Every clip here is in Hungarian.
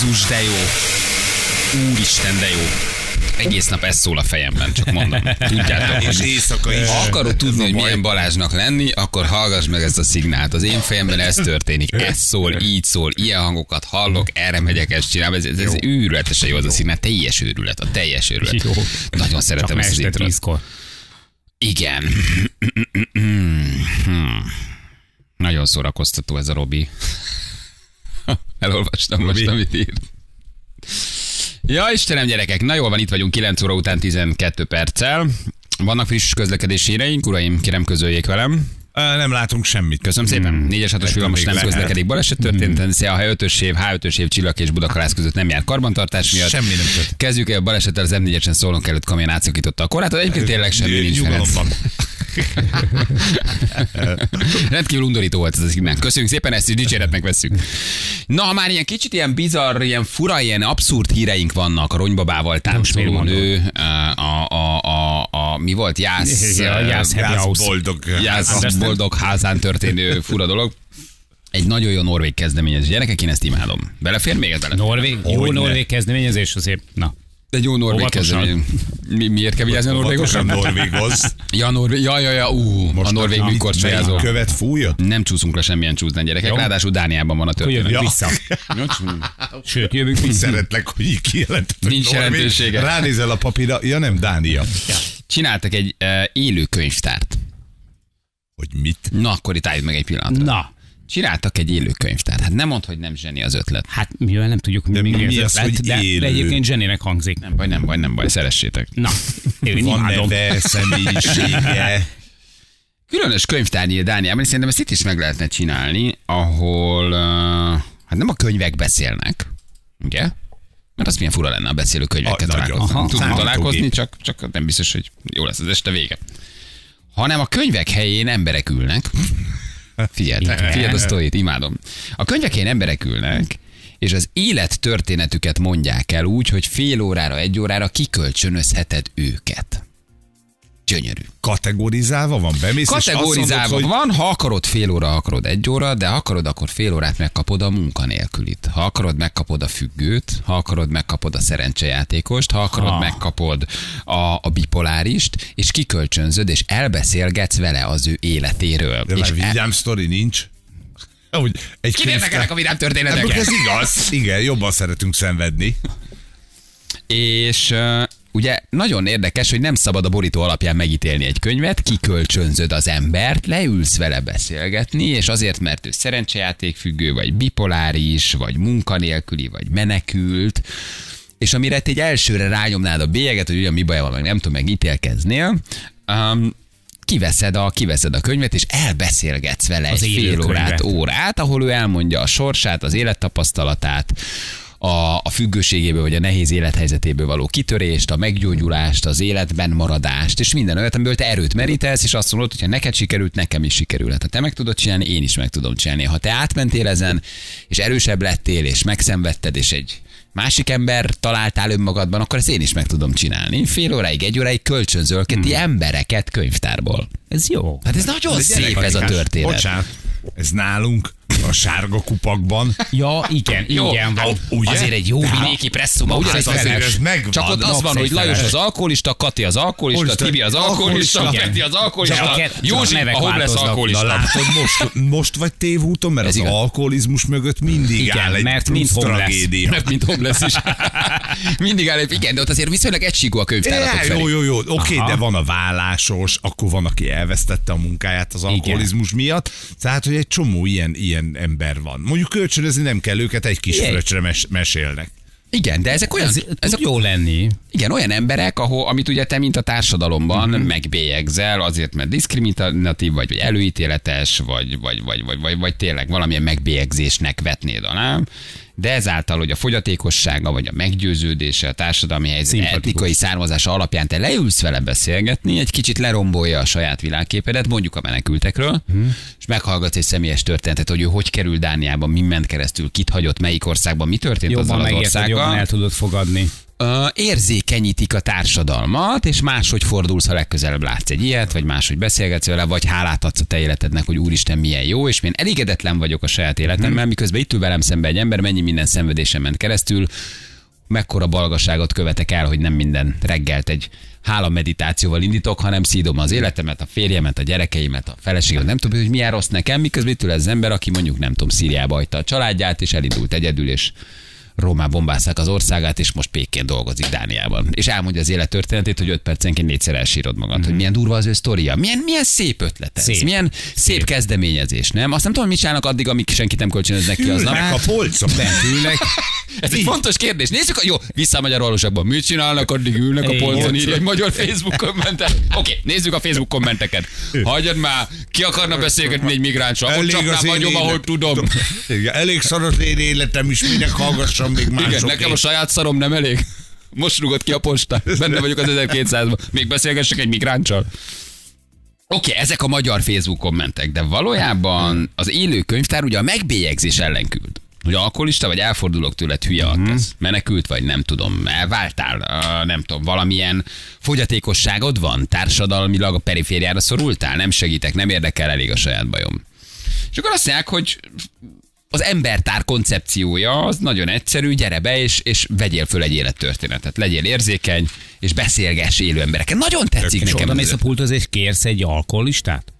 Jézus, de jó! Úristen, de jó! Egész nap ez szól a fejemben, csak mondom. Tudjátok, és éjszaka is. Ha akarod tudni, hogy milyen Balázsnak lenni, akkor hallgass meg ezt a szignált. Az én fejemben ez történik. Ez szól, így szól, ilyen hangokat hallok, erre megyek, ezt csinálom. Ez őrületesen jó az a szignál. Teljes őrület, a teljes őrület. Jó. Nagyon szeretem ezt az intrót. Igen. Nagyon szórakoztató ez a Robi. Elolvastam Robi. Most, amit írt. Ja, Istenem, gyerekek, na jól van, itt vagyunk 9 óra után 12 perccel. Vannak friss közlekedési híreink, uraim, kérem közöljék velem. Nem látunk semmit. Köszönöm szépen. 4-es 6-os villamos nem közlekedik. Baleset történt, a H5-ös év Csillag és Budakalász között nem jár karbantartás miatt. Semmi nem történt. Kezdjük el a balesettel, az M4-esen Szolnok előtt kamion átszakította a korlátot. Egyébként tényleg semmi nincs, Ferenc. Rendkívül undorító volt ez az innen. Köszönjük szépen, ezt is dicséretnek vesszük. Na, ha már ilyen kicsit ilyen bizarr, ilyen fura, ilyen abszurd híreink vannak, a Ronybabával táncsoló nő, a mi volt? Jász boldog házán történő fura dolog. Egy nagyon jó norvég kezdeményezés. Gyerekek, én ezt imádom. Belefér még ezzel? Jó norvég kezdeményezés, azért, na. Egy jó norvég kezdeményezés. Miért kell vigyázni a norvégosra? Norvéghoz. A norvég mikor csajázol. Követ fújja? Nem csúszunk le semmilyen csúszden, gyerekek. Jó. Ráadásul Dániában van a történet. Jövünk vissza. Sőt, jövünk vissza. Szeretlek, hogy így kijelentettek. Nincs jelentősége. Ránézel a papírra, ja nem, Dánia. Ja. Csináltak egy élő könyvtárt. Hogy mit? Na, akkor itt álljuk meg egy pillanatra. Na. Csináltak egy élő könyvtárt. Hát nem mondd, hogy nem zseni az ötlet. Hát mivel nem tudjuk, mi az ötlet, de egyébként zseninek hangzik. Nem baj, szeressétek. Na, van neve, személyisége. Különös könyvtár nyílt Dániában, és szerintem ezt itt is meg lehetne csinálni, ahol hát nem a könyvek beszélnek, ugye? Mert az milyen fura lenne, a beszélő könyvekkel találkozni. Tudunk találkozni, csak nem biztos, hogy jó lesz az este vége. Hanem a könyvek helyén emberek ülnek. Figyeld a sztorit, imádom. A könyvekén emberek ülnek, és az élet történetüket mondják el úgy, hogy fél órára, egy órára kikölcsönözheted őket. Gyönyörű. Kategorizálva van? Bemész, kategorizálva mondod, van, ha akarod fél óra, ha akarod egy óra, de ha akarod, akkor fél órát megkapod a munkanélkülit. Ha akarod, megkapod a függőt, ha akarod, megkapod a szerencsejátékost, ha akarod, megkapod a bipolárist, és kikölcsönzöd, és elbeszélgetsz vele az ő életéről. De és vigyám sztori nincs. Kinek ennek a vidám történeteket? Ez igaz. Igen, jobban szeretünk szenvedni. És... ugye nagyon érdekes, hogy nem szabad a borító alapján megítélni egy könyvet, kikölcsönzöd az embert, leülsz vele beszélgetni, és azért, mert ő szerencsejátékfüggő, vagy bipoláris, vagy munkanélküli, vagy menekült, és amire te egy elsőre rányomnád a bélyeget, hogy ugyan mi baj van, meg nem tudom, meg ítélkeznél, kiveszed a könyvet, és elbeszélgetsz vele az egy fél órát, ahol ő elmondja a sorsát, az élettapasztalatát, a függőségéből vagy a nehéz élethelyzetéből való kitörést, a meggyógyulást, az életben maradást, és minden olyat, amiből te erőt merítesz, és azt mondod, hogy ha neked sikerült, nekem is sikerülhet. Ha te meg tudod csinálni, én is meg tudom csinálni. Ha te átmentél ezen, és erősebb lettél, és megszenvedted, és egy másik ember találtál önmagadban, akkor ezt én is meg tudom csinálni. Fél óráig, egy óráig kölcsönzölketi embereket könyvtárból. Ez jó. Hát ez nagyon szép ez a történet. Bocsánat, ez nálunk a sárga kupakban. Ja, igen van. Azért egy jó vidéki presszóban ugyanaz az egész megvan. Csak ott az van, hogy Lajos az alkoholista, Kati az alkoholista, Tibi az alkoholista, Peti az alkoholista, Józsi a homeless alkoholista. Látod, most vagy tévúton, mert az alkoholizmus mögött mindig áll egy tragédia. Mert mint homeless is. Mindig áll egy, igen, de ott azért viszonylag egysíkú a könyvtáratok felé. Jó, oké, de van a vállásos, akkor van, aki elvesztette a munkáját az alkoholizmus miatt. Tehát, hogy egy csomó ilyen ember van. Mondjuk kölcsönözni nem kell, őket egy kis fröccsre mesélnek. Igen, de ezek olyan... ezek jó lenni. Igen, olyan emberek, amit ugye te, mint a társadalomban megbélyegzel, azért, mert diszkriminatív vagy, vagy előítéletes, vagy tényleg valamilyen megbélyegzésnek vetnéd alá, de ezáltal, hogy a fogyatékossága, vagy a meggyőződése, a társadalmi helyzet, etnikai származása alapján te leülsz vele beszélgetni, egy kicsit lerombolja a saját világképedet, mondjuk a menekültekről, és meghallgatsz egy személyes történetet, hogy ő hogy kerül Dániában, mi ment keresztül, kit hagyott, melyik országban, mi történt azzal az országgal. Jobban el tudod fogadni. érzékenyítik a társadalmat, és máshogy fordulsz, ha legközelebb látsz egy ilyet, vagy máshogy beszélgetsz vele, vagy hálát adsz a te életednek, hogy úristen, milyen jó, és én elégedetlen vagyok a saját életemmel, miközben itt ül velem szembe egy ember, mennyi minden szenvedésen ment keresztül, mekkora balgaságot követek el, hogy nem minden reggelt egy hála meditációval indítok, hanem szídom az életemet, a férjemet, a gyerekeimet, a feleségemet, nem tudom, hogy milyen rossz nekem, miközben itt ül ez az ember, aki mondjuk nem tudom, Szíriába hagyta a családját, és elindult egyedül, és Rómán bombázták az országát, és most pékként dolgozik Dániában. És elmondja az élet történetét, hogy 5 percenként 4-szer elsírod magad, hogy milyen durva az ő sztoria. Milyen szép ötlet ez, milyen szép kezdeményezés, nem? Azt nem tudom, mit csinálnak addig, amíg senkit nem kölcsönöz neki az napát. A polcon ülnek. Ez egy fontos kérdés. Nézzük, jó, vissza a magyar valóságban. Mit csinálnak, addig ülnek a polcon, írja egy magyar Facebook kommentet. Oké, nézzük a Facebook kommenteket. Hagyjad már, ki akarna beszélgetni egy migránssal? Ott csapnám vagyom, ahol tudom. Elég szar az én életem is, minek hallgass. Igen, nekem a saját szarom nem elég. Most rúgott ki a posta. Benne vagyok az 1200-ban. Még beszélgessek egy migráncsal. Oké, ezek a magyar Facebook kommentek, de valójában az élő könyvtár ugye a megbélyegzés ellen küld. Hogy alkoholista vagy, elfordulok tőled, hülye adsz. Menekült vagy, nem tudom, elváltál, nem tudom, valamilyen fogyatékosságod van, társadalmilag a perifériára szorultál, nem segítek, nem érdekel, elég a saját bajom. És akkor azt mondják, hogy az embertár koncepciója az nagyon egyszerű, gyere be és vegyél föl egy élettörténetet. Legyél érzékeny, és beszélgess élő emberekkel. Nagyon tetszik nekem. És oda mész a pulthoz, és kérsz egy alkoholistát?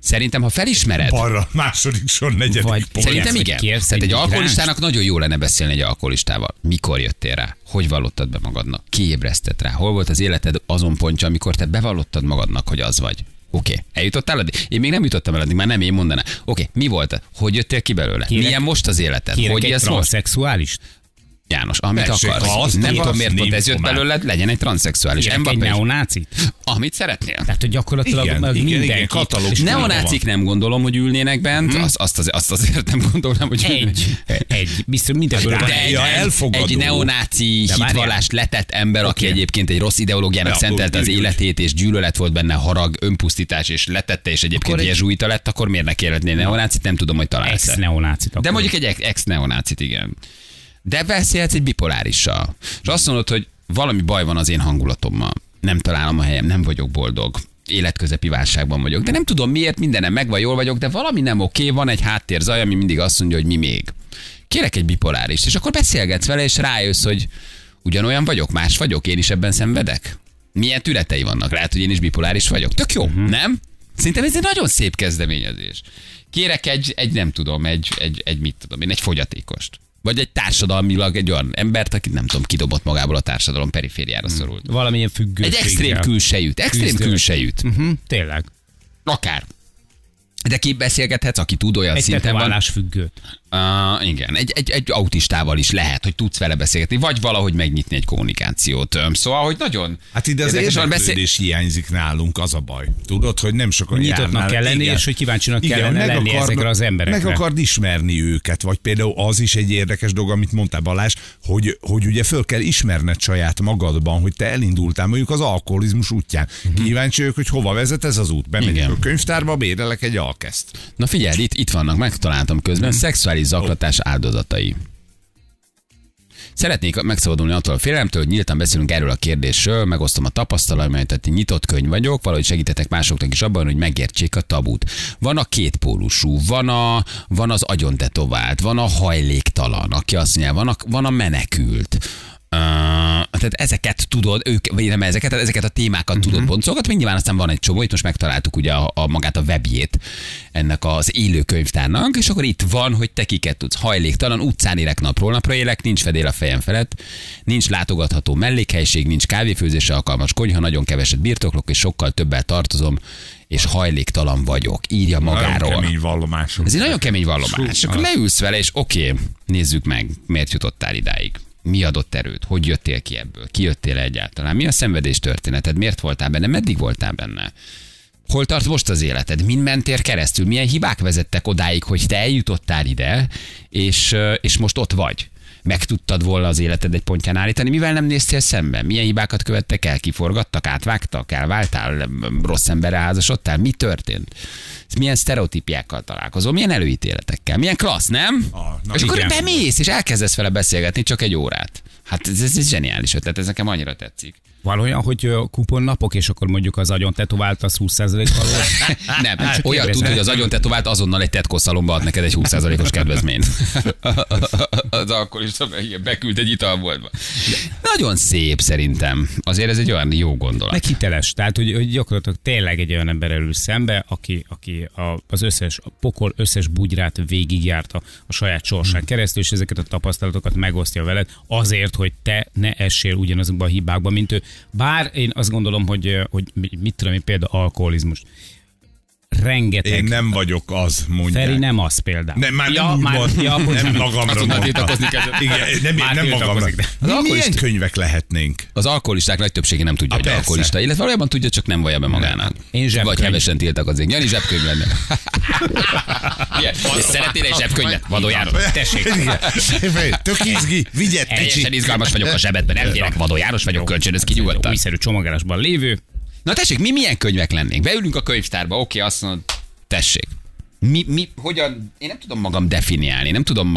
Szerintem, ha felismered... Balra, második sor, negyedik pont. Szerintem igen. Tehát egy alkoholistának nagyon jó lenne beszélni egy alkoholistával. Mikor jöttél rá? Hogy vallottad be magadnak? Ki ébresztett rá? Hol volt az életed azon pontja, amikor te bevallottad magadnak, hogy az vagy? Oké, eljutottál eddig? Én még nem jutottam el eddig, már nem én mondanám. Oké, mi volt? Hogy jöttél ki belőle? Milyen most az életed? Hogy egy transzexuális? János, amit akarsz. Nem tudom, miért pont ez jött belőled, legyen egy transzexuális. Egy neonáci? Amit szeretnél. Tehát, hogy gyakorlatilag mindenki katalógus. Neonácik nem gondolom, hogy ülnének bent. Azt azért nem gondolom, hogy egy. Biztos mindenből egy neonáci hitvallást letett ember, aki egyébként egy rossz ideológiának szentelte az életét, és gyűlölet volt benne, harag, önpusztítás, és letette, és egyébként jezsuita lett, akkor miért ne kérhetnél neonácit? Nem tudom, hogy találsz. De mondjuk egy ex-neonácit, igen. De beszélhetsz egy bipolárissal. És azt mondod, hogy valami baj van az én hangulatommal. Nem találom a helyem, nem vagyok boldog. Életközepi válságban vagyok. De nem tudom miért, mindenem megvan, jól vagyok, de valami nem oké, van egy háttérzaj, ami mindig azt mondja, hogy mi még. Kérek egy bipolárist, és akkor beszélgetsz vele, és rájössz, hogy ugyanolyan vagyok, más vagyok, én is ebben szenvedek. Milyen tünetei vannak? Lehet, hogy én is bipoláris vagyok. Tök jó, nem? Szerintem ez egy nagyon szép kezdeményezés. Kérek egy nem tudom, egy mit tudom én, egy fogyatékost. Vagy egy társadalmilag egy olyan embert, aki nem tudom, kidobott magából a társadalom perifériára szorult. Valamilyen függőség. Egy extrém külsejűt. Tényleg. Akár. De ki beszélgethetsz, aki tud olyan egy szinten van. Egy tetoválásfüggőt. Igen. Egy autistával is lehet, hogy tudsz vele beszélgetni, vagy valahogy megnyitni egy kommunikációt. Szóval, hogy nagyon... Hát ide az érdeklődés hiányzik nálunk, az a baj. Tudod, hogy nem sokan nyitottnak kell lenni, és hogy kíváncsinak kellene lenni ezekre az emberekre. Meg akard ismerni őket, vagy például az is egy érdekes dolog, amit mondtál Balázs, hogy ugye föl kell ismerned saját magadban, hogy te elindultál mondjuk az alkoholizmus útján. Kíváncsi ők, hogy hova vezet ez az út. Bemegyek a könyvtárba, bérelek egy alkeszt. Na figyelj, itt vannak, megtaláltam közben, szexuális zaklatás áldozatai. Szeretnék megszabadulni attól a félelemtől, hogy nyíltan beszélünk erről a kérdésről, megosztom a tapasztalatomat, nyitott könyv vagyok, valahogy segítetek másoknak is abban, hogy megértsék a tabut. Van a kétpólusú, van az agyon tetovált, van a hajléktalan, aki azt mondja, van a menekült. Tehát ezeket tudod, ezeket a témákat tudod boncolgatni, még nyilván aztán van egy csomó, itt most megtaláltuk ugye magát a webjét ennek az élő könyvtárnak, és akkor itt van, hogy te kiket tudsz. Hajléktalan, utcán élek, napról napra élek, nincs fedél a fejem felett, nincs látogatható mellékhelyiség, nincs kávéfőzésre alkalmas konyha, nagyon keveset birtoklok, és sokkal többel tartozom, és hajléktalan vagyok, írja magáról. Nagyon kemény vallomás. Ez egy nagyon kemény vallomás. Akkor leülsz vele, és oké, nézzük meg, miért jutottál idáig. Mi adott erőt? Hogy jöttél ki ebből? Ki jöttél egyáltalán? Mi a szenvedés történeted? Miért voltál benne? Meddig voltál benne? Hol tart most az életed? Min mentél keresztül? Milyen hibák vezettek odáig, hogy te eljutottál ide, és most ott vagy? Meg tudtad volna az életed egy pontján állítani? Mivel nem néztél szembe? Milyen hibákat követtek el? Kiforgattak? Átvágtak? Elváltál? Rossz emberre házasodtál? Mi történt? Milyen sztereotípiákkal találkozol? Milyen előítéletekkel? Milyen klassz, nem? És igen. Akkor bemész, és elkezdesz vele beszélgetni csak egy órát. Hát ez zseniális ötlet, ez nekem annyira tetszik. Valójában, hogy kuponnapok, és akkor mondjuk az agyon tetovált az 20%-os. Nem, hát olyat tud, hogy az agyon tetovált azonnal egy tetkosszalomba ad neked egy 20%-os kedvezményt. Az akkor is beküld egy italboltba. Nagyon szép szerintem. Azért ez egy olyan jó gondolat. Meg hiteles. Tehát, hogy gyakorlatilag tényleg egy olyan ember elül szembe, aki az összes pokol, összes bugyrát végigjárta a saját sorsán keresztül, és ezeket a tapasztalatokat megosztja veled azért, hogy te ne essél ugyanazokba a hibákba, mint ő. Bár én azt gondolom, hogy mit tudom én, például alkoholizmus. Rengeteg. Én nem vagyok az, mondják. Feri nem az például. Nem, már nem nem magamra mondtam. Igen, nem magamra. Milyen könyvek lehetnénk? Az alkoholisták nagy többsége nem tudja, hogy alkoholista. Illetve valójában tudja, csak nem vallja be magának. Én zsebkönyv. Vagy hevesen tiltakozik. Jani zsebkönyv lenne. Szeretnél egy zsebkönyvet? Vadójáron. Tessék. Tök izgi. Vigyed, kicsi. Teljesen izgalmas vagyok a zsebedben. Nem kérek, vadójáros vagyok, kölcsönöz ki nyugodtan. Újszerű csomagolásban lévő. Na tessék, mi milyen könyvek lennénk? Beülünk a könyvtárba, oké, azt mondod, tessék. Mi, hogyan, én nem tudom magam definiálni, nem tudom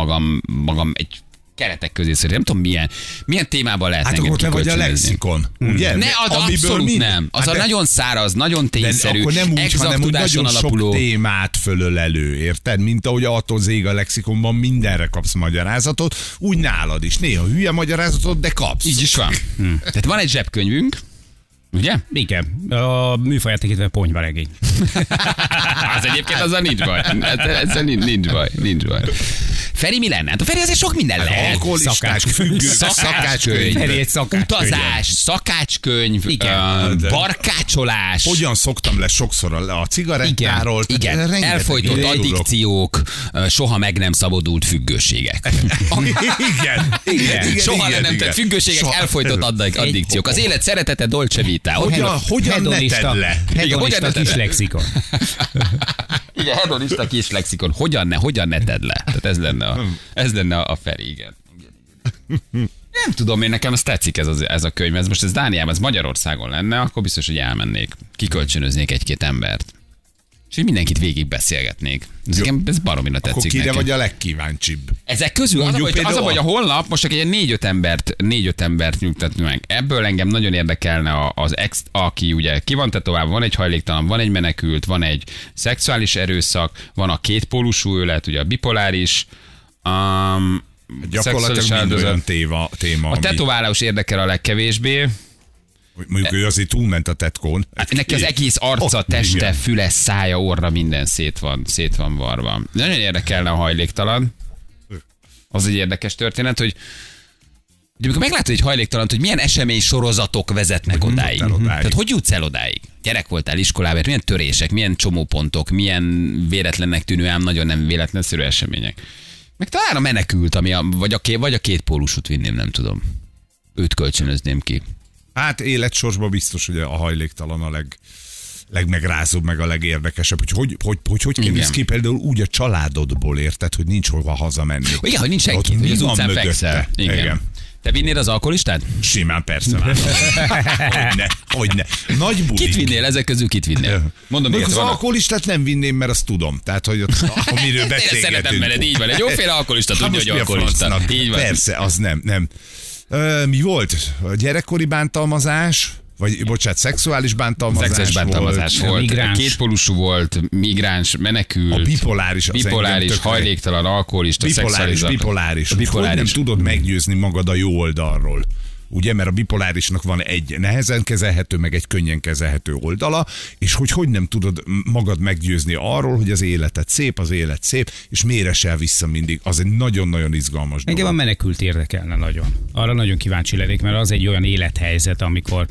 magam egy keretek közé szorítani, nem tudom milyen témában lehet hát engem kikölcsönözni. Hát akkor te vagy a lexikon, ugye? Ne, az abszolút nem. Az a nagyon száraz, nagyon tényszerű, exakt tudáson alapuló. Sok témát fölöl elő, érted? Mint ahogy attól zég a lexikonban mindenre kapsz magyarázatot, úgy nálad is. Néha hülye magyarázatot, de kapsz. Így is van. Tehát van egy zsebkönyvünk. Ugye? Igen. A műfaját tekintve ponyvaregény. Az egyébként azzal nincs baj. Ezzel nincs baj. Feri mi lenne? Hát a Feri azért sok minden lehet. Szakácskönyv. Szakácskönyv. Utazás, szakácskönyv, barkácsolás. Hogyan szoktam le sokszor a cigarettáról. Igen. Elfojtott addikciók, soha meg nem szabadult függőségek. Igen. Soha nem tett függőségek, elfojtott addikciók. Az élet szeretete, dolce vita. Hogyan ne tedd le? Hedonista kis lexikon. Igen, hedonista kis lexikon. Hogyan ne tedd le? Tehát ez lenne a Feri, igen. Nem tudom, én nekem ez tetszik ez a könyv. Ez most Dániában, ez Magyarországon lenne, akkor biztos, hogy elmennék. Kikölcsönöznék egy-két embert. És így mindenkit végig beszélgetnék. Ez baromira tetszik nekem. Akkor kire vagy a legkíváncsibb? Ezek közül az, hogy a holnap most egy 4-5 embert nyugtatni meg. Ebből engem nagyon érdekelne az ex, aki ugye ki van tetoválva, van egy hajléktalan, van egy menekült, van egy szexuális erőszak, van a kétpólusú, ő lehet ugye a bipoláris. Gyakorlatilag mind olyan téma. A tetoválás érdekel a legkevésbé. Mondjuk ő azért túlment a tetkón. Neki az egész arca, teste, füle, szája, orra, minden szét van varva. Nagyon érdekelne a hajléktalan. Az egy érdekes történet, hogy amikor meglátod egy hajléktalant, hogy milyen esemény sorozatok vezetnek odáig. Tehát hogy jutsz el odáig? Gyerek voltál iskolában, milyen törések, milyen csomópontok, milyen véletlennek tűnő, ám nagyon nem véletlenszerű események. Meg talán a menekült, ami vagy a kétpólusút vinném, nem tudom. Őt kölcsönözném ki. Hát életsorsban biztos, hogy a hajléktalan a legmegrázóbb, meg a legérdekesebb. Hogy kérdez ki például úgy a családodból, érted, hogy nincs hova hazamenni. Igen, hogy nincs senki, hogy az utcán fekszel. Igen. Te vinnéd az alkoholistát? Simán, persze. Hogyne. Nagy bulik. Kit vinnél? Ezek közül kit vinnél? Mondom, az alkoholistát nem vinném, mert azt tudom. Tehát, hogy amiről beszélgetünk. Szeretem veled, így van. Egy jóféle alkoholista tudja, hogy alkoholista. Persze, az nem. Mi volt? Gyerekkori bántalmazás, vagy bocsánat, szexuális bántalmazás. Szexes bántalmazás volt. Kétpólusú volt, migráns, menekült. A bipoláris, hajléktalan, alkoholista, szexuális. Bipoláris. Hogy nem tudod meggyőzni magad a jó oldalról. Ugye, mert a bipolárisnak van egy nehezen kezelhető, meg egy könnyen kezelhető oldala, és hogy nem tudod magad meggyőzni arról, hogy az élet szép, és miért esel vissza mindig. Az egy nagyon-nagyon izgalmas dolog. Engem a menekült érdekelne nagyon. Arra nagyon kíváncsi lennék, mert az egy olyan élethelyzet, amikor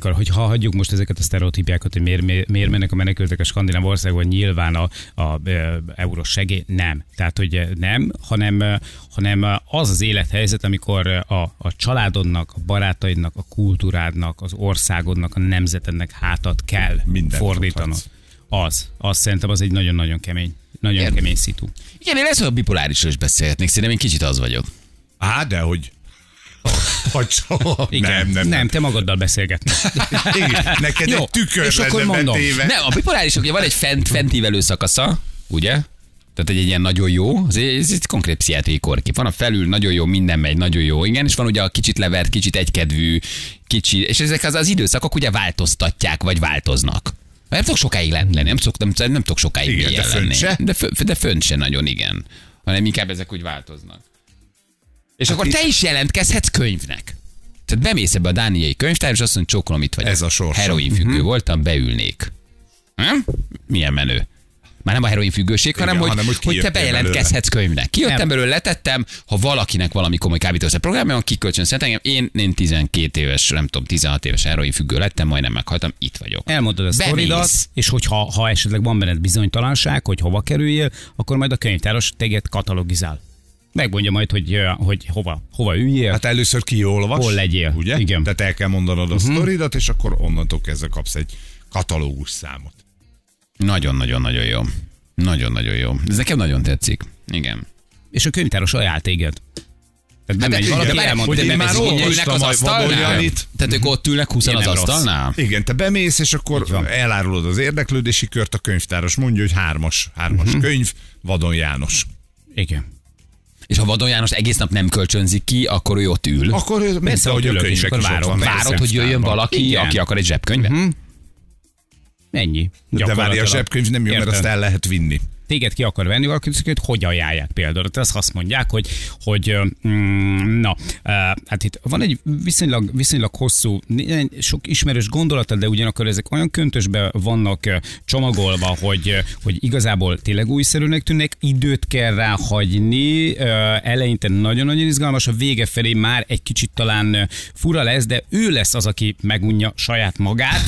hogyha hagyjuk most ezeket a sztereotípiákat, hogy miért mennek a menekültek a skandináv országban, nyilván a eurós segély, nem. Tehát, hogy nem, hanem az élethelyzet, amikor a családodnak, a barátaidnak, a kultúrádnak, az országodnak, a nemzetednek hátat kell fordítanod. Az szerintem az egy nagyon-nagyon kemény, nagyon kemény szitu. Igen, én lesz, hogy a bipolárisról is beszélhetnék, szerintem én kicsit az vagyok. Á, de hogy... Igen, nem, te magaddal beszélgetnél. Neked jó, egy tükör lenne betéve. Nem, a bipolárisok, ugye van egy fentívelő szakasza, ugye? Tehát egy ilyen nagyon jó, ez egy konkrét pszichiátriai korkép. Van a felül, nagyon jó, minden megy, nagyon jó, igen, és van ugye a kicsit levert, kicsit egykedvű, kicsi, és ezek az időszakok ugye változtatják, vagy változnak. Nem tudok sokáig lenni, nem tudok sokáig igen, de lenni. De fönt se nagyon, igen. Hanem inkább ezek úgy változnak. És hát akkor te is jelentkezhetsz könyvnek. Tehát bemész ebbe a dániai könyvtár, és azt mondja, csókolom, itt vagyok. Ez a sorsom. Heroinfüggő voltam, beülnék. Milyen menő. Már nem a heroinfüggőség, hanem hogy te bejelentkezhetsz könyvnek. Kijöttem belőle, letettem, ha valakinek valami komoly kábítószer programja van, kikölcsönzhet engem. Én 12 éves, nem tudom, 16 éves heroinfüggő lettem, majdnem meghaltam, itt vagyok. Elmondod a sztoridat, és hogyha esetleg van benned bizonytalanság, hogy hova kerüljél, akkor majd a könyvtáros téged katalogizál. Megmondja majd, hogy hova üljél. Hát először kiolvas. Hol legyél. Ugye? Igen. Tehát el kell mondanod a sztoridat, és akkor onnantól kezdve kapsz egy katalógus számot. Nagyon-nagyon-nagyon jó. Nagyon-nagyon jó. Ez nekem nagyon tetszik. Igen. És a könyvtáros ajánl téged. Tehát nem valaki elmondta, hogy már ülnek az asztalnál. Tehát ők ott ülnek 20 az asztalnál. Igen, te bemész, és akkor elárulod az érdeklődési kört, a könyvtáros mondja, hogy hármas könyv, Vadon János. Igen. És ha Vadon János egész nap nem kölcsönzik ki, akkor ő ott ül. Akkor ő messze, hogy a könyvek is ott van. Várod, hogy jöjjön valaki, aki akar egy zsebkönyvet. Ennyi. De várj, a zsebkönyv nem jó, mert azt el lehet vinni. Téged ki akar venni valakit, hogy ajánlják például. Tehát azt mondják, hogy hát itt van egy viszonylag hosszú, sok ismerős gondolata, de ugyanakkor ezek olyan köntösbe vannak csomagolva, hogy igazából tényleg újszerűnek tűnnek, időt kell rá hagyni, eleinte nagyon-nagyon izgalmas, a vége felé már egy kicsit talán fura lesz, de ő lesz az, aki megunja saját magát.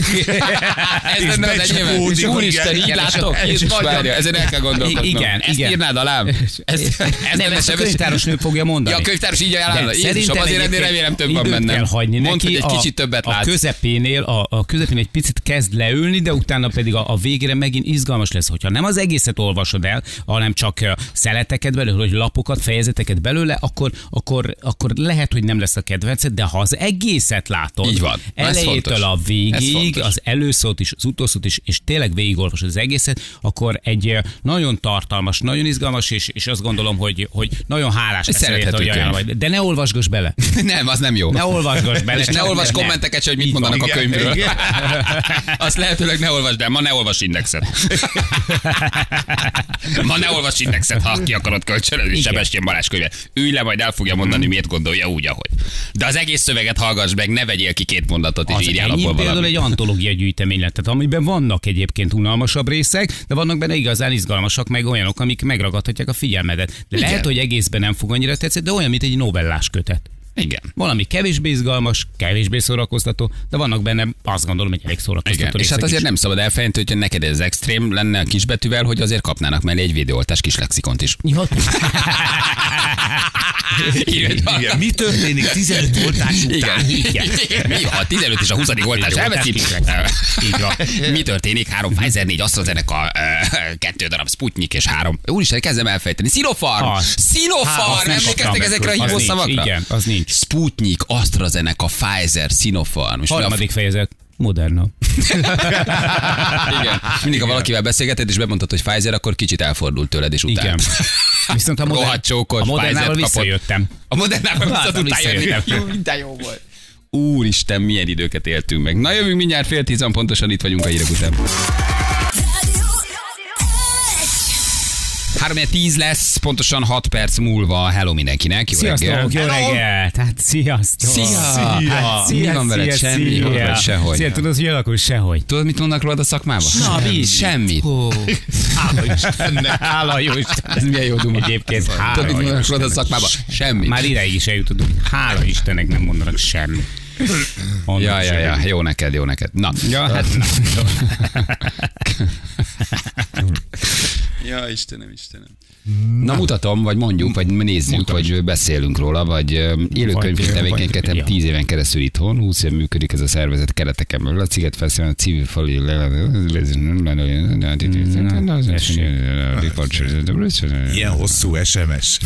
Ez nem az enyém. Úristen, így látok? Ezért el kell igen, ezt igen. Írnád alám? Ez a könyvtárosnő fogja mondani. Ja, a könyvtáros így ajánlana. Szerintem azért remélem több van bennem. Időt kell hagyni neki, egy kicsit többet látsz. A közepén egy picit kezd leülni, de utána pedig a végére megint izgalmas lesz, hogyha nem az egészet olvasod el, hanem csak szeleteket belőle, hogy lapokat, fejezeteket belőle, akkor lehet, hogy nem lesz a kedvenced, de ha az egészet látod, így van. Elejétől a végig, az előszót is, az utószót is, és tényleg végigolvasod az egészet, akkor egy nagyon tartalmas, nagyon izgalmas, és azt gondolom, hogy nagyon hálás leszel, hogy ajánlom. De ne olvasgass bele. Nem, az nem jó. Ne olvasgass bele. És ne olvasd kommenteket se, hogy mit mondanak a könyvről. Azt lehetőleg ne olvasd el. Ma ne olvasd Indexet. Ma ne olvasd Indexet, ha ki akarod kölcsönözni Sebestyén Balázs könyvet. Ülj le, majd el fogja mondani, miért gondolja úgy, ahogy. De az egész szöveget hallgass meg, ne vegyél ki két mondatot, és írjál abból valamit. Például egy antológia gyűjtemény lett, amiben vannak egyébként unalmasabb részek, de vannak benne igazán izgalmasak, meg olyanok, amik megragadhatják a figyelmedet. De lehet, hogy egészben nem fog annyira tetszett, de olyan, mint egy novellás kötet. Igen. Valami kevésbé izgalmas, kevésbé szórakoztató, de vannak benne, azt gondolom, hogy elég szórakoztató. Igen. És hát azért is nem szabad elfelejteni, hogyha neked ez extrém lenne a kisbetűvel, hogy azért kapnának mellé egy védőoltás kis lexikont is. Igen. Mi történik 15 oltás után? Igen. Mi a 15 és a 20. oltás elveszik? Mi történik? 3 Pfizer, 4 AstraZeneca, 2 darab Sputnik és 3. Úristen, kezdem elfejteni. Sinopharm! Emlékeztek ezekre a hívó szavakra? Igen, az nincs. Sputnik, AstraZeneca, Pfizer, Sinopharm. Harmadik fejezet. Moderna. Igen. Mindig, ha valakivel beszélgeted, és bemondtad, hogy Pfizer, akkor kicsit elfordult tőled, és utána. Igen. Viszont a Modernával visszajöttem. A Modernával visszajöttem. Jó, minden jó volt. Úristen, milyen időket éltünk meg. Na, jövünk mindjárt 9:30, pontosan itt vagyunk a hírek után. 3:10 lesz, pontosan 6 perc múlva. Hello mindenkinek, jó reggelt! Jó reggelt! Hát sziasztok! Szia! Mi van veled? Semmi, mi van veled? Sehogy. Szia, tudod, hogy alakul? Sehogy. Tudod, mit mondnak rólad a szakmában? Semmit. Hála jó Istennek! Ez milyen jó duma. Egyébként hála jó Istennek. Tudod, a szakmában? Semmit. Már ideig is eljutottuk, hála Istennek nem mondanak semmit. Ja, jó neked. Na, hát... Ja, Istenem. Na mutatom, vagy mondjuk, vagy nézzük, vagy beszélünk róla, vagy élőkönyvét tevékenykedtem 10 éven keresztül itthon, 20 év működik ez a szervezet kereteken belül, a Szigetfesztiválon, a civil falu, Ilyen hosszú SMS.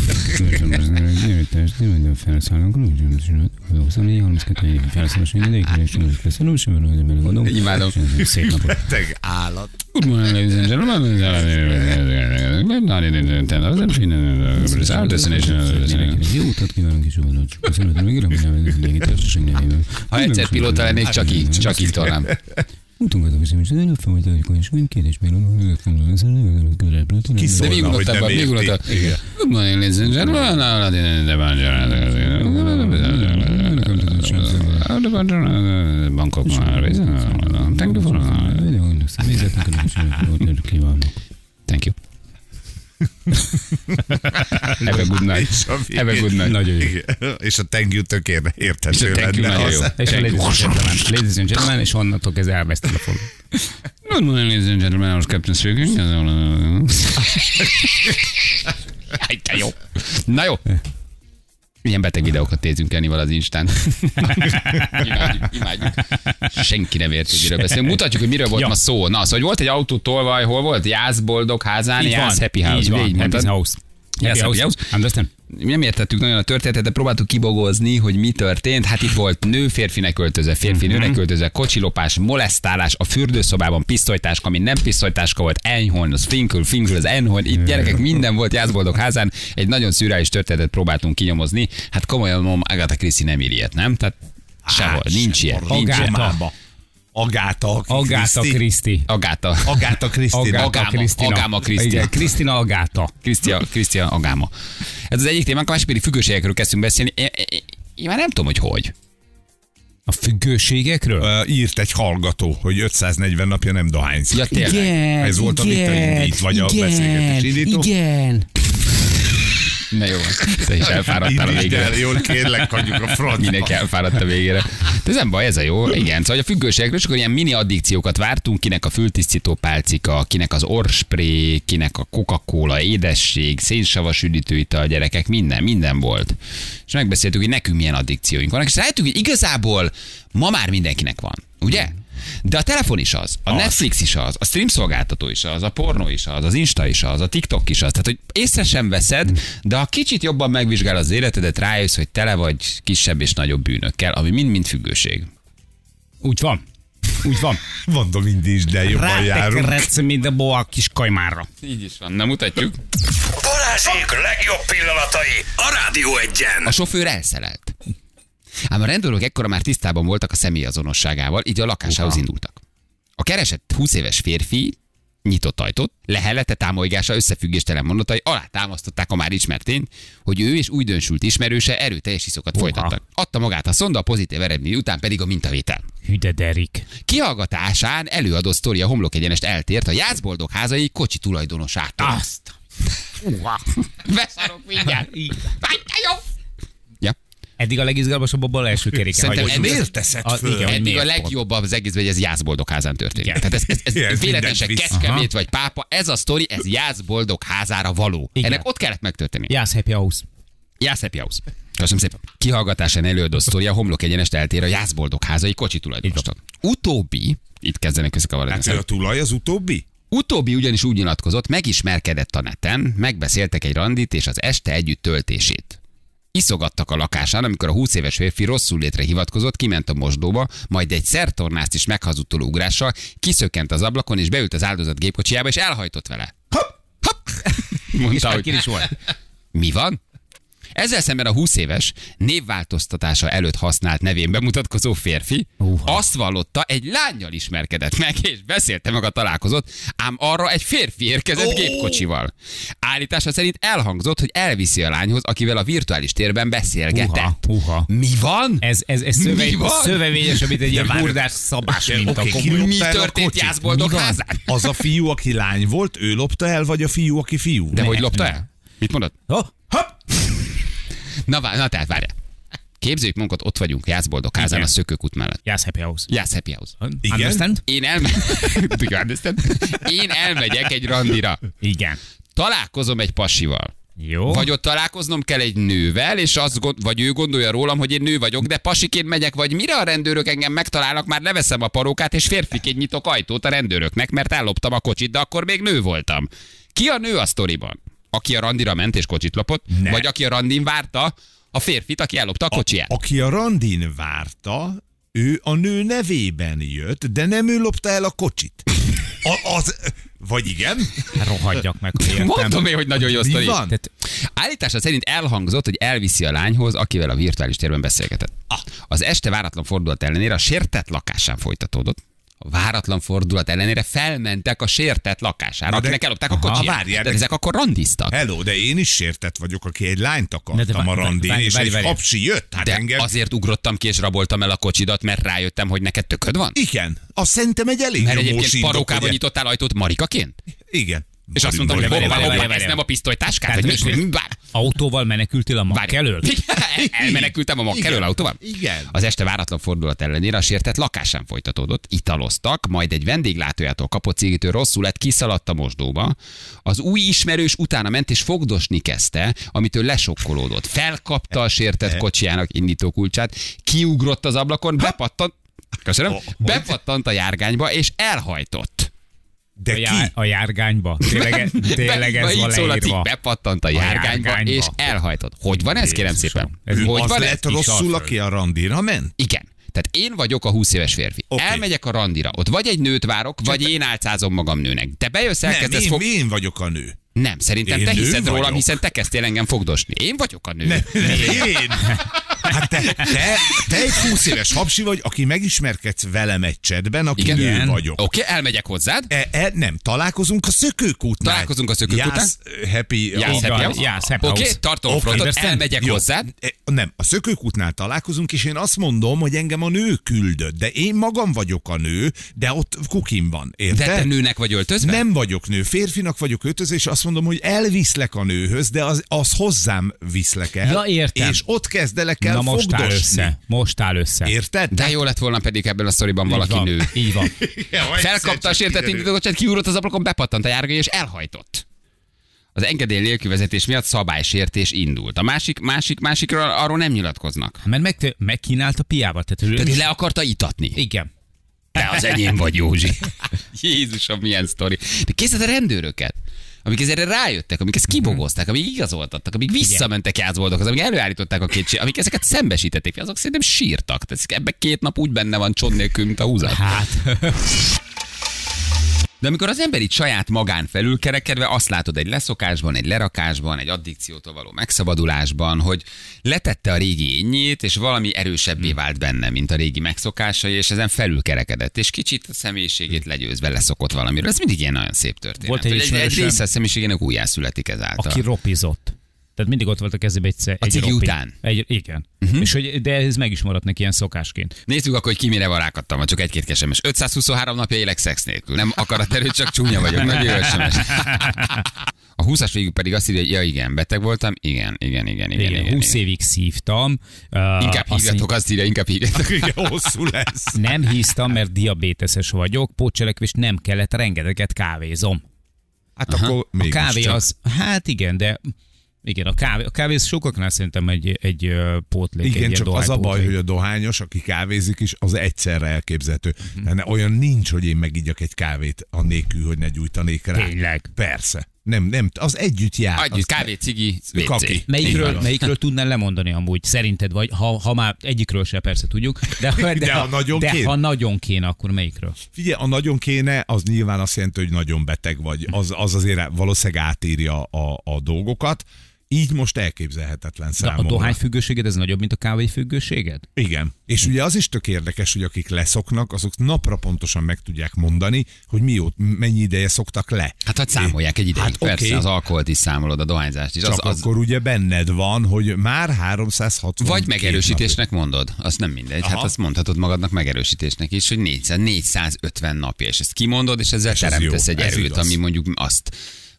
Imádom. Szép napot. Beteg állat. Ha egyszer pilóta lennék, csak így tolnám. Utungatok is, és nagyon felmutatok, és olyan kérdésben kiszólna, hogy nem érti. Thank you. Have a good night. Have a good night. Nagyon jó. És a thank you tökébe érthető lenne. És a ladies and gentlemen, és onnantól ez elveszti a fogom. Good morning, ladies and gentlemen, I was Captain Speaking. Jaj, te jó. Na jó. Milyen beteg videókat nézünk ennival az Instán. Imádjuk. Senki nem érti, miről beszélünk. Mutatjuk, hogy miről volt ma szó. Na, szóval volt egy autótolvaj, hol volt? Jász Boldogházán, Jász Happy House. Így van, Happy House. Yes, understand. Nem értettük nagyon a történetet, de próbáltuk kibogozni, hogy mi történt. Hát itt volt nő férfinek öltözve, férfi nőnek öltözve, kocsilopás, molesztálás, a fürdőszobában pisztolytáska, ami nem pisztolytáska volt, Enyhorn, az Finkel, az Enyhorn, itt gyerekek minden volt Jász Boldogházán. Egy nagyon szürreális történetet próbáltunk kinyomozni. Hát komolyan mondom, Agatha Christie nem ír ilyet, nem? Tehát sehol, nincs ilyen. Agatha Christie. Ez az egyik témánk, a másik pedig függőségekről kezdtünk beszélni. Én már nem tudom, hogy. A függőségekről? Írt egy hallgató, hogy 540 napja nem dohányzik. Ja, tényleg. Igen, ez volt a vitaindít, vagy a beszélgetés indító. Igen. Na jó, te is elfáradtál a végére. Így jól kérlek, hagyjuk a frontba. Mindenki elfáradt a végére. De ez nem baj, ez a jó. Igen, szóval a függőségekről, és akkor ilyen mini addikciókat vártunk, kinek a fültisztító pálcika, kinek az orrspré, kinek a Coca-Cola, édesség, szénsavas üdítőital, a gyerekek, minden volt. És megbeszéltük, hogy nekünk milyen addikcióink vannak, és rájöttük, hogy igazából ma már mindenkinek van, ugye? De a telefon is az, a Netflix is az, a stream szolgáltató is az, a pornó is az Insta is az, a TikTok is az. Tehát, hogy észre sem veszed, de ha kicsit jobban megvizsgálod az életedet, rájössz, hogy tele vagy kisebb és nagyobb bűnökkel, ami mind-mind függőség. Úgy van. Mondom, mind is, de jobban járunk. Rátekeredsz, mint a boa kis kajmárra. Így is van, nem mutatjuk. Balázsék legjobb pillanatai a Rádió Egyen. A sofőr elszerelt. Ám a rendőrök ekkora már tisztában voltak a személyazonosságával, így a lakásához indultak. A keresett 20 éves férfi nyitott ajtót, lehellette támolygása összefüggéstelen mondatai alá támasztották a már ismert tényt, hogy ő és újdonsült ismerőse erőteljes iszokat folytattak. Adta magát a szonda, a pozitív eredmény után pedig a mintavétel. Hüdederik. Kihallgatásán előadó sztoria homlokegyenest eltért a Jász Boldogházai kocsi tulajdonosától. Azt! Beszarok mindjárt! Eddig a legizgalmasabb a bal első keréken. Szerintem miért teszed föl? Eddig a legjobb az egészben, hogy ez Jász Boldogházán történik. Igen. Tehát ez véletlen se Kecskemét vagy Pápa, ez a sztori, ez Jász Boldogházára való. Igen. Ennek ott kellett megtörténni. Jász Happy House. Köszönöm szépen. Kihallgatásán előadó sztori, a homlokegyenest eltér a Jász Boldogházai kocsi tulajdonosától. Utóbbi, itt kezdenek összekavarni. Hát a tulaj az utóbbi? Utóbbi ugyanis úgy nyilatkozott, megismerkedett a neten, megbeszéltek egy randit és az este együtt töltését. Iszogattak a lakásán, amikor a 20 éves férfi rosszul létre hivatkozott, kiment a mosdóba, majd egy szertornászt is meghazudtoló ugrással kiszökkent az ablakon, és beült az áldozat gépkocsijába, és elhajtott vele. Hopp! Mondta, hogy is volt. Mi van? Ezzel szemben a 20 éves névváltoztatása előtt használt nevén bemutatkozó férfi azt vallotta, egy lánnyal ismerkedett meg, és beszélte meg a találkozót, ám arra egy férfi érkezett gépkocsival. Állítása szerint elhangzott, hogy elviszi a lányhoz, akivel a virtuális térben beszélgetett. Mi van? Ez szövevényes, amit egy ilyen hurdás szabás, mint a komoly. Mi történt Jász Boldogházán? Az a fiú, aki lány volt, ő lopta el, vagy a fiú, aki fiú? De hogy lopta el? Mit mondod? Na tehát várjál. Képzeljük magunkat, ott vagyunk Jász Boldogházán a Szökőkút mellett. Jász Happy House. Igen. Understand? Én elmegyek egy randira. Igen. Találkozom egy pasival. Jó. Vagy ott találkoznom kell egy nővel, és azt vagy ő gondolja rólam, hogy én nő vagyok, de pasiként megyek, vagy mire a rendőrök engem megtalálnak, már leveszem a parókát, és férfiként nyitok ajtót a rendőröknek, mert elloptam a kocsit, de akkor még nő voltam. Ki a nő a sztoriban? Aki a randira ment és kocsit lopott? Ne. Vagy aki a randin várta a férfit, aki ellopta a kocsiját? Aki a randin várta, ő a nő nevében jött, de nem ő lopta el a kocsit. Vagy igen? Rohadjak meg, hogy értem. Mondom én, hogy nagyon jó sztori. Állítása szerint elhangzott, hogy elviszi a lányhoz, akivel a virtuális térben beszélgetett. Az este váratlan fordulat ellenére a sértett lakásán folytatódott. A váratlan fordulat ellenére felmentek a sértett lakására, akinek ellopták a kocsiját. De ezek akkor randiztak. Hello, de én is sértett vagyok, aki egy lányt akartam a randin, és egy kapsi jött. De azért ugrottam ki, és raboltam el a kocsidat, mert rájöttem, hogy neked tököd van? Igen. Azt szerintem egy elég nyomós indok. Mert egyébként parókában nyitottál ajtót marikaként? Igen. És azt mondtam, hogy hoppá, ez nem a pisztolytáskát? Autóval menekültél a mag elől? Elmenekültem a mag elől autóval? Igen. Az este váratlan fordulat ellenére a sértett lakásán folytatódott, italoztak, majd egy vendéglátójától kapott cigitől rosszul lett, kiszaladt a mosdóba. Az új ismerős utána ment és fogdosni kezdte, amitől lesokkolódott. Felkapta a sértett kocsijának indító kulcsát, kiugrott az ablakon, bepattant a járgányba és elhajtott. De a járgányba. Tényleg ez van leírva. Bepattant a járgányba, és elhajtott. Hogy van ez, kérem szépen? Hogy van ez? Rosszul, aki a randira ment? Igen. Tehát én vagyok a 20 éves férfi. Okay. Elmegyek a randira. Ott vagy egy nőt várok, vagy én álcázom magam nőnek. Te bejössz, elkezdesz én vagyok a nő. Nem, szerintem én te hiszed rólam, hiszen te kezdtél engem fogdosni. Én vagyok a nő. Én? Hát te egy 20 éves hapsi vagy, aki megismerkedsz velem egy csetben, aki nő vagyok. Oké, elmegyek hozzád. Nem, találkozunk a szökőkútnál. Happy House. Oké, tartom frontot, elmegyek hozzád. Nem, a szökőkútnál találkozunk, és én azt mondom, hogy engem a nő küldött, de én magam vagyok a nő, de ott kukim van, érted? De te nőnek vagy öltözve? Nem vagyok nő, férfinak vagyok öltözve, és azt mondom, hogy elviszlek a nőhöz, de az hozzám viszlek el. Ja, értem. És ott kezdelek el. Na most áll össze. Érted? De jó lett volna pedig ebben a sztoriban valaki nő. Így van. Felkapta a sértett indítókocsát, kiúrott az ablakon, bepattant a járgány és elhajtott. Az engedély nélkül vezetés miatt szabálysértés indult. A másikra arról nem nyilatkoznak. Mert megkínált a piába. Tehát le akarta itatni. Igen. Te az enyém vagy, Józsi. Jézusom, milyen sztori. De készített a rendőröket, amik ezerre rájöttek, amik ezt kibogozták, amik igazoltattak, amik visszamentek játszboldokhoz, amik előállították a kétséget, amik ezeket szembesítették, azok szerintem sírtak. Tehát ebben 2 nap úgy benne van csont nélkül, mint a húzat. Hát. De amikor az ember itt saját magán felülkerekedve, azt látod egy leszokásban, egy lerakásban, egy addikciótól való megszabadulásban, hogy letette a régi énjét, és valami erősebbé vált benne, mint a régi megszokásai, és ezen felülkerekedett, és kicsit a személyiségét legyőzve leszokott valamiről. Ez mindig ilyen nagyon szép történet. Volt egy része a személyiségének újjászületik ezáltal. Aki ropizott. Tehát mindig ott volt a kezébe egy cigi után. Igen. Uh-huh. És hogy, de ez meg is maradt neki ilyen szokásként. Nézzük akkor, hogy ki mire van rákattam, csak 1-2 SMS. 523 napja élek szex nélkül. Nem akarat erőt, csak csúnya vagyok. Nagy jó SMS. A 20-as végül pedig azt írja, hogy ja igen, beteg voltam. Igen. 20 évig szívtam. Inkább hívjatok, azt írja, inkább hívjatok. Igen, hosszú lesz. Nem híztam, mert diabéteses vagyok, pótcselekvés nem kellett, rengeteget kávézom. Hát akkor a kávé az, hát igen, de... Igen, a kávé sokaknál szerintem egy pótlék. Igen, egy csak az a baj, hogy a dohányos, aki kávézik is, az egyszerre elképzelhető. De olyan nincs, hogy én megígyak egy kávét anélkül, hogy ne gyújtanék rá. Tényleg? Persze. Nem, az együtt jár. Együtt, kávé, cigi, kaki. Melyikről tudnál lemondani amúgy? Szerinted vagy, ha már egyikről se persze tudjuk, de ha nagyon kéne, akkor melyikről? Figyelj, a nagyon kéne, az nyilván azt jelenti, hogy nagyon beteg vagy. Az azért valószínűleg átírja a dolgokat. Így most elképzelhetetlen számomra. A dohányfüggőséged ez nagyobb, mint a kávéfüggőséged? Igen. És ugye az is tök érdekes, hogy akik leszoknak, azok napra pontosan meg tudják mondani, hogy mennyi ideje szoktak le. Hát számolják egy ideig. Hát, persze, okay. Az alkoholt is számolod, a dohányzást is. Csak akkor ugye benned van, hogy már 360. Vagy megerősítésnek mondod. Azt nem mindegy. Aha. Hát azt mondhatod magadnak megerősítésnek is, hogy 450 napja. És ezt kimondod, és ezzel teremtesz egy erőt, ami mondjuk azt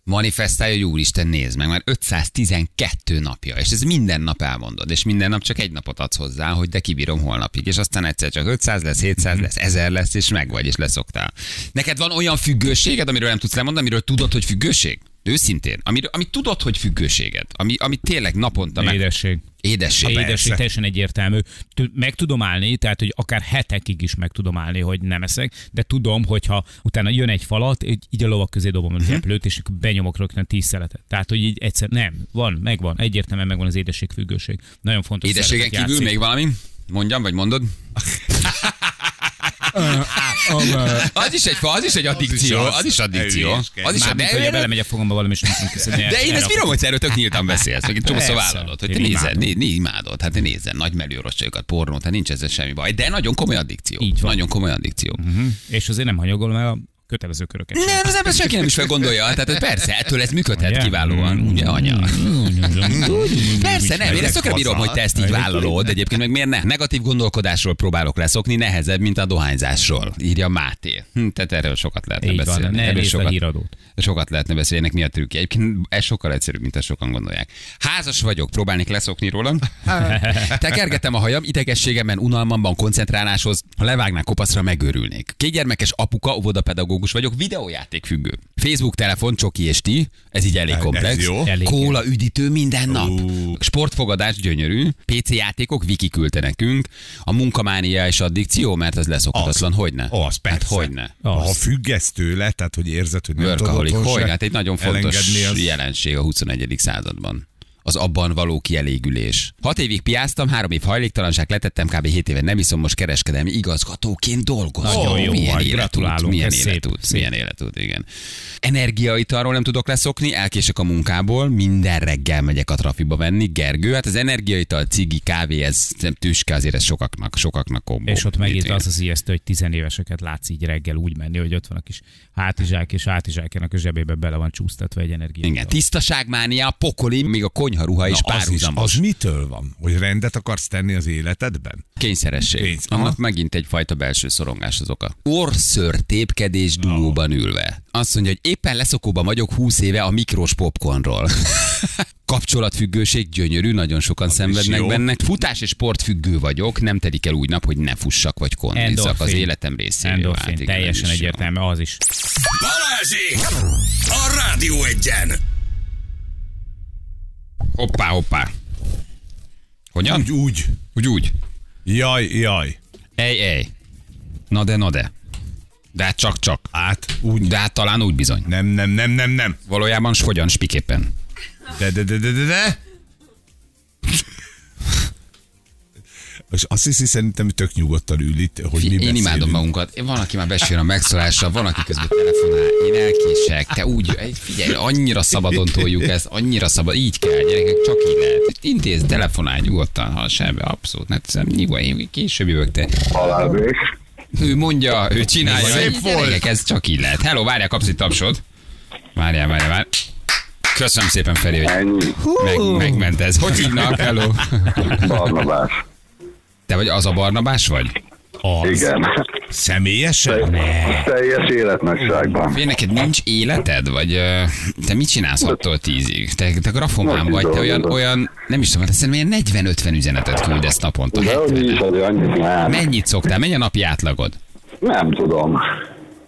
manifestálja, hogy úristen, nézd meg, már 512 napja, és ez minden nap elmondod, és minden nap csak egy napot adsz hozzá, hogy de kibírom holnapig, és aztán egyszer csak 500 lesz, 700 lesz, 1000 lesz, és megvagy, és leszoktál. Neked van olyan függőséged, amiről nem tudsz lemondani, amiről tudod, hogy függőség? Őszintén, ami tudod, hogy függőséged, ami tényleg naponta meg... Édesség. Édesség teljesen egyértelmű. Meg tudom állni, tehát, hogy akár hetekig is meg tudom állni, hogy nem eszek, de tudom, hogyha utána jön egy falat, így a lovak közé dobom a zseplőt, és benyomok rögtön 10 szeletet. Tehát, hogy így egyszer megvan, egyértelműen megvan az édesség függőség. Nagyon fontos. Édességen kívül játszik. Még valami? Mondjam, vagy mondod? Az is egy addikció. Az is addikció. Mármint, hogyha belemegy a fogomba valami, és nem tudom köszönni. De én ezt bírom, hogy erről tök nyíltan beszélsz. Meg itt csomószor vállalod, hogy te imádod. Hát te nézzen nagy mellőroscsolyokat, pornót, hát nincs ezzel semmi baj. De nagyon komoly addikció. Nagyon komoly addikció. És azért nem hanyagolom el a kötelező köröket. Nem, az ember senki nem is felgondolja. Tehát persze, ettől ez működhet kiválóan, ugye anya? Persze, nem, én ezt tökre bírom, hogy te ezt így vállalod, egyébként meg miért ne? Negatív gondolkodásról próbálok leszokni, nehezebb, mint a dohányzásról, írja Máté. Tehát erről sokat lehetne beszélni. Erről sokat lehetne beszélni, ennek mi a trükkje. Egyébként ez sokkal egyszerűbb, mint ezt sokan gondolják. Házas vagyok, próbálnék leszokni rólam. Tekergetem a hajam, idegességemben, unalmamban, koncentráláshoz, ha levágnák kopaszra, megőrülnék. Kétgyermekes apuka, óvodapedagógus vagyok, videójáték függő. Facebook, telefon, csoki és ti, ez így elég komplex. Kóla, üdítő minden nap. Sportfogadás gyönyörű. PC játékok, Viki küldte nekünk. A munkamánia és addikció, mert ez leszokhatatlan, hogyne. Az, persze. Hát hogyne. Ha függesz tőle, tehát hogy érzed, hogy nem tudod otthon. Hát egy nagyon fontos jelenség a 21. században. Az abban való kielégülés. 6 évig piáztam, 3 év hajléktalanság, letettem, kb. 7 éve nem iszom, most kereskedelmi igazgatóként dolgozom. Nagyon jó, gratulálunk. Milyen életút, igen. Energiaitalról nem tudok leszokni, elkések a munkából, minden reggel megyek a trafiba venni. Gergő, hát az energiaital, cigi, kávé, ez tüske, azért ez sokaknak kombó. És ott megint az ijesztő, hogy 10 éveseket látsz így reggel úgy menni, hogy ott van a kis hátizsák, és hátizsákának a zsebébe bele van csúsztatva egy energiaital. Igen, tisztaságmánia, pokoli, még a konyharuha is párhuzamos. Az mitől van? Hogy rendet akarsz tenni az életedben? Kényszeresség. Annak megint egyfajta belső szorongás az oka. Orször tépkedés dúlóban ülve. Azt mondja, hogy éppen leszokóban vagyok 20 éve a mikros popcornról. Kapcsolatfüggőség gyönyörű, nagyon sokan szenvednek benne. Futás és sportfüggő vagyok, nem telik el úgy nap, hogy ne fussak vagy kondizzak, az életem részévé vált. Teljesen egyértelmű az is. Balázsi! A Rádió Egyen! Hoppá. Hogyan? Úgy. Jaj. Ej. Na de. De hát csak. Hát úgy. De hát talán úgy bizony. Nem. Valójában hogyan, spiképpen. De. És azt hiszi, szerintem tök nyugodtan ül itt, hogy mi beszélünk. Én imádom magunkat. Van, aki már besír a megszólással, van, aki közben telefonál. Én elkések, te úgy, figyelj, annyira szabadon toljuk ezt, annyira szabad. Így kell, gyerekek, csak így lehet. Intézz, telefonál nyugodtan, ha semmi, abszolút. Nem hiszem, nyugodj, később jövök te. Halálbék. Ő mondja, ő csinálja. Szép volt. Gyerekek, ez csak így lehet. Hello, várjál, kapsz egy tapsot. Várjál. Köszönöm szépen, Feri, hogy megment ez. Hogy hívnak? Hello. Barnabás. Te vagy az a Barnabás vagy? Az. Igen. Személyesen? Teljes életmegságban. Fél, neked nincs életed? Vagy te mit csinálsz 6-tól 10-ig? Te grafomán vagy, te olyan, nem is tudom, te szerintem ilyen 40-50 üzenetet küldesz naponta. Mennyit szoktál? Mennyi a napi átlagod? Nem tudom.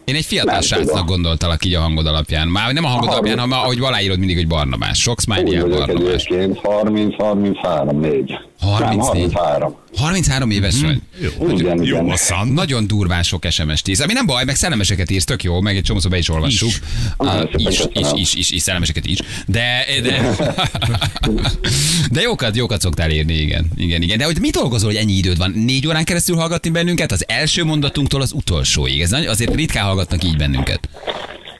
Én egy fiatal srácnak gondoltalak így a hangod alapján. Már nem a hangod alapján, hanem ahogy aláírod mindig, hogy Barnabás. Sok smiley ilyen Barnabás. 30-33-4. 33 éves vagy. Jó, nagyon durván sok SMS-t írsz. Ami nem baj, meg szellemeseket írsz, tök jó, meg egy csomószor be is olvassuk. Is szellemeseket is. De jókat szoktál írni, igen. De hogy mit dolgozol, hogy ennyi időd van? 4 órán keresztül hallgatni bennünket? Az első mondatunktól az utolsóig. Ez azért ritkán hallgatnak így bennünket.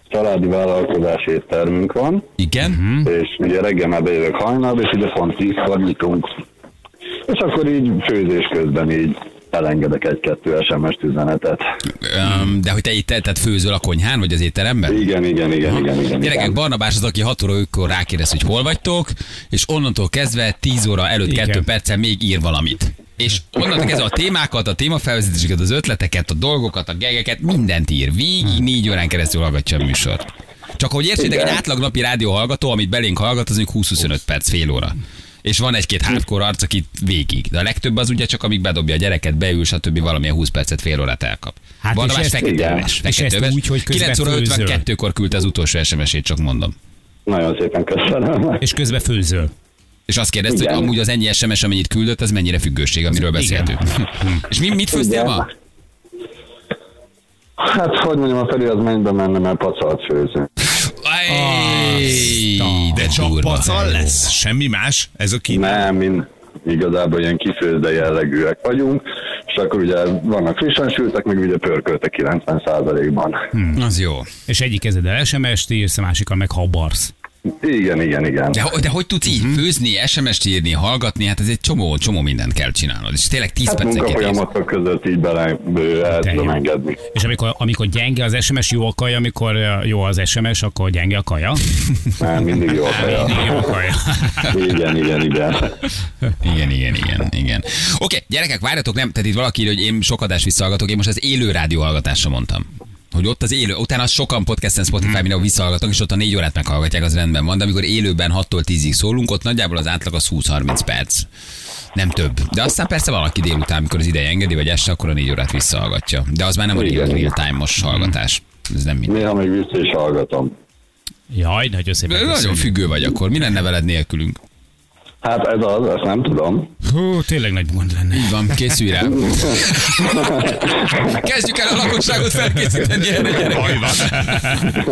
Családi vállalkozás éttermünk van. Igen. És ugye reggel már bejövök hajnalba, és ide pont 10-kor nyitunk. És akkor így főzés közben így elengedek 1-2 SMS üzenetet. De hogy te itt tehát főzöl a konyhán, vagy az étteremben? Igen. Gyerekek, Barnabás az, aki 6 óra 5-kor rákérdez, hogy hol vagytok, és onnantól kezdve 10 óra előtt 2 perccel még ír valamit. És onnantól kezdve a témákat, a témafelvezetéseket, az ötleteket, a dolgokat, a gegeket, mindent ír. Végig 4 órán keresztül hallgatja a műsort. Csak ahogy értsétek, egy átlagnapi rádióhallgató, amit belénk hallgat, az 20-25 perc, fél óra. És van egy-két hardcore arc, aki végig. De a legtöbb az ugye csak, amíg bedobja a gyereket, beül, stb. Valamilyen 20 percet, fél órát elkap. Hát Barnabás feketőves. 9 óra 52-kor küldte az utolsó SMS-ét, csak mondom. Nagyon szépen köszönöm. És közben főzöl. És azt kérdezte, hogy amúgy az ennyi SMS, amennyit küldött, az mennyire függőség, amiről beszéltünk. És mit főztél ma? Hát, hogy mondjam, a Feri az mennybe menne, mert pacalt főzünk. De csak pacal lesz? Semmi más? Ez a kíván? Nem, igazából ilyen kifőzde jellegűek vagyunk, és akkor ugye vannak frissen sültek, meg ugye pörköltek 90%-ban. Az jó. És egyik kezeddel SMS-t írsz, a másikkal meg habarsz. Igen. De hogy tudsz így főzni, SMS-t írni, hallgatni, hát ez egy csomó mindent kell csinálnod. És tényleg 10 perceket érzed. Hát munkafolyamatok között így el tudom engedni. És amikor gyenge az SMS, jó a kaja, amikor jó az SMS, akkor gyenge a kaja? Nem, mindig jó a kaja. Igen. Oké, gyerekek, várjatok, nem, tehát itt valaki írja, hogy én sok adást visszahallgatok, én most az élő rádió hallgatásra mondtam. Hogy ott az élő, utána az sokan podcasten, Spotify, mindenhol visszahallgatunk, és ott a 4 órát meghallgatják, az rendben van, de amikor élőben 6-tól 10-ig szólunk, ott nagyjából az átlag az 20-30 perc. Nem több. De aztán persze valaki délután, amikor az ideje engedi, vagy este, akkor a 4 órát visszahallgatja. De az már nem olyan real-time-os hallgatás. Ez nem minden. Néha még vissza is hallgatom. Jaj, nagyon szépen. Nagyon függő vagy akkor. Mi lenne veled nélkülünk? Hát ez az, azt nem tudom. Hú, tényleg nagy gond lenne. Így van, készülj rá. Kezdjük el a lakosságot felkészíteni erre, gyerekek.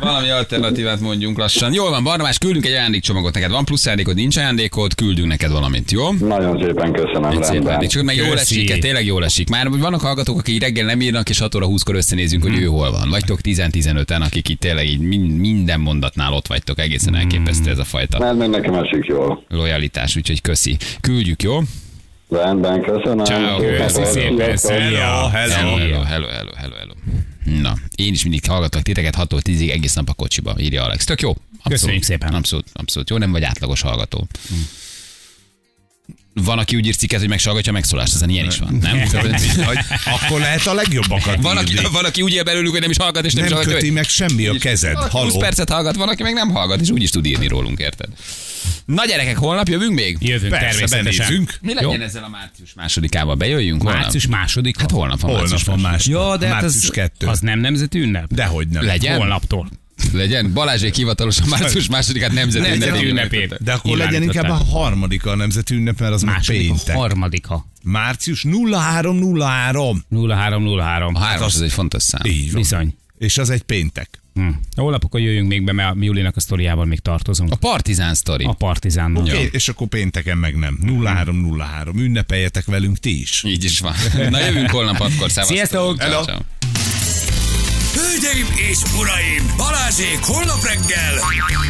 Valami alternatívát mondjunk lassan. Jól van, Barnabás, küldünk egy ajándékcsomagot neked. Van plusz ajándékod, nincs ajándékod, küldünk neked valamit, jó? Nagyon szépen köszönöm, egy rendben. Csak meg jól esik, tényleg jól esik. Már vannak hallgatók, akik reggel nem írnak, és 6 óra 20-kor összenézünk, hogy ő hol van. Vagytok 10-15-en, akik itt tényleg így minden mondatnál ott vagytok, egészen elképesztő ez a fajta. Mert meg nekem esik jól. Lojalitás, úgyhogy köszi. Küldjük, jó? Rendben, köszönöm. Ciao, köszi szépen. Hello. Na, én is mindig hallgatlak titeket 6-tól 10-ig egész nap a kocsiba, írja Alex. Tök jó. Köszönjük szépen. Abszolút jó, nem vagy átlagos hallgató. Van, aki úgy ír cikket, hogy meg se hallgatja a megszólást, ezen ilyen is van, nem? Akkor lehet a legjobbakat írni. Van, aki úgy él belőlük, hogy nem is hallgat, és nem is hallgat. Nem köti meg semmi a kezed. 20 percet hallgat, van, aki meg nem hallgat, és úgy is tud írni rólunk, érted? Na gyerekek, holnap jövünk még? Jövünk, természetesen. Mi legyen ezzel a március 2-ával? Bejöjjünk holnap? Március 2. Hát holnap van március 2. Ja, de az nem nemzeti ünnep? Dehogy nem. Legyen? Holnaptól. Legyen Balázsék hivatalosan március 2-át nemzeti ünnepévé. De akkor legyen inkább a harmadika a nemzeti ünnep, mert az már péntek. Harmadika. Március 0303. 0303. A 3 az egy fontos szám. Bizony. És az egy péntek. Holnap akkor jöjjünk még be, mert Julinak a sztoriában még tartozunk. A Partizán sztori. A Partizán. Oké, és akkor pénteken meg nem. 0303. Ünnepeljetek velünk ti is. Így is van. Na jövünk holnap akkor. Sziasztok! Hölgyeim és uraim, Balázsék holnap reggel!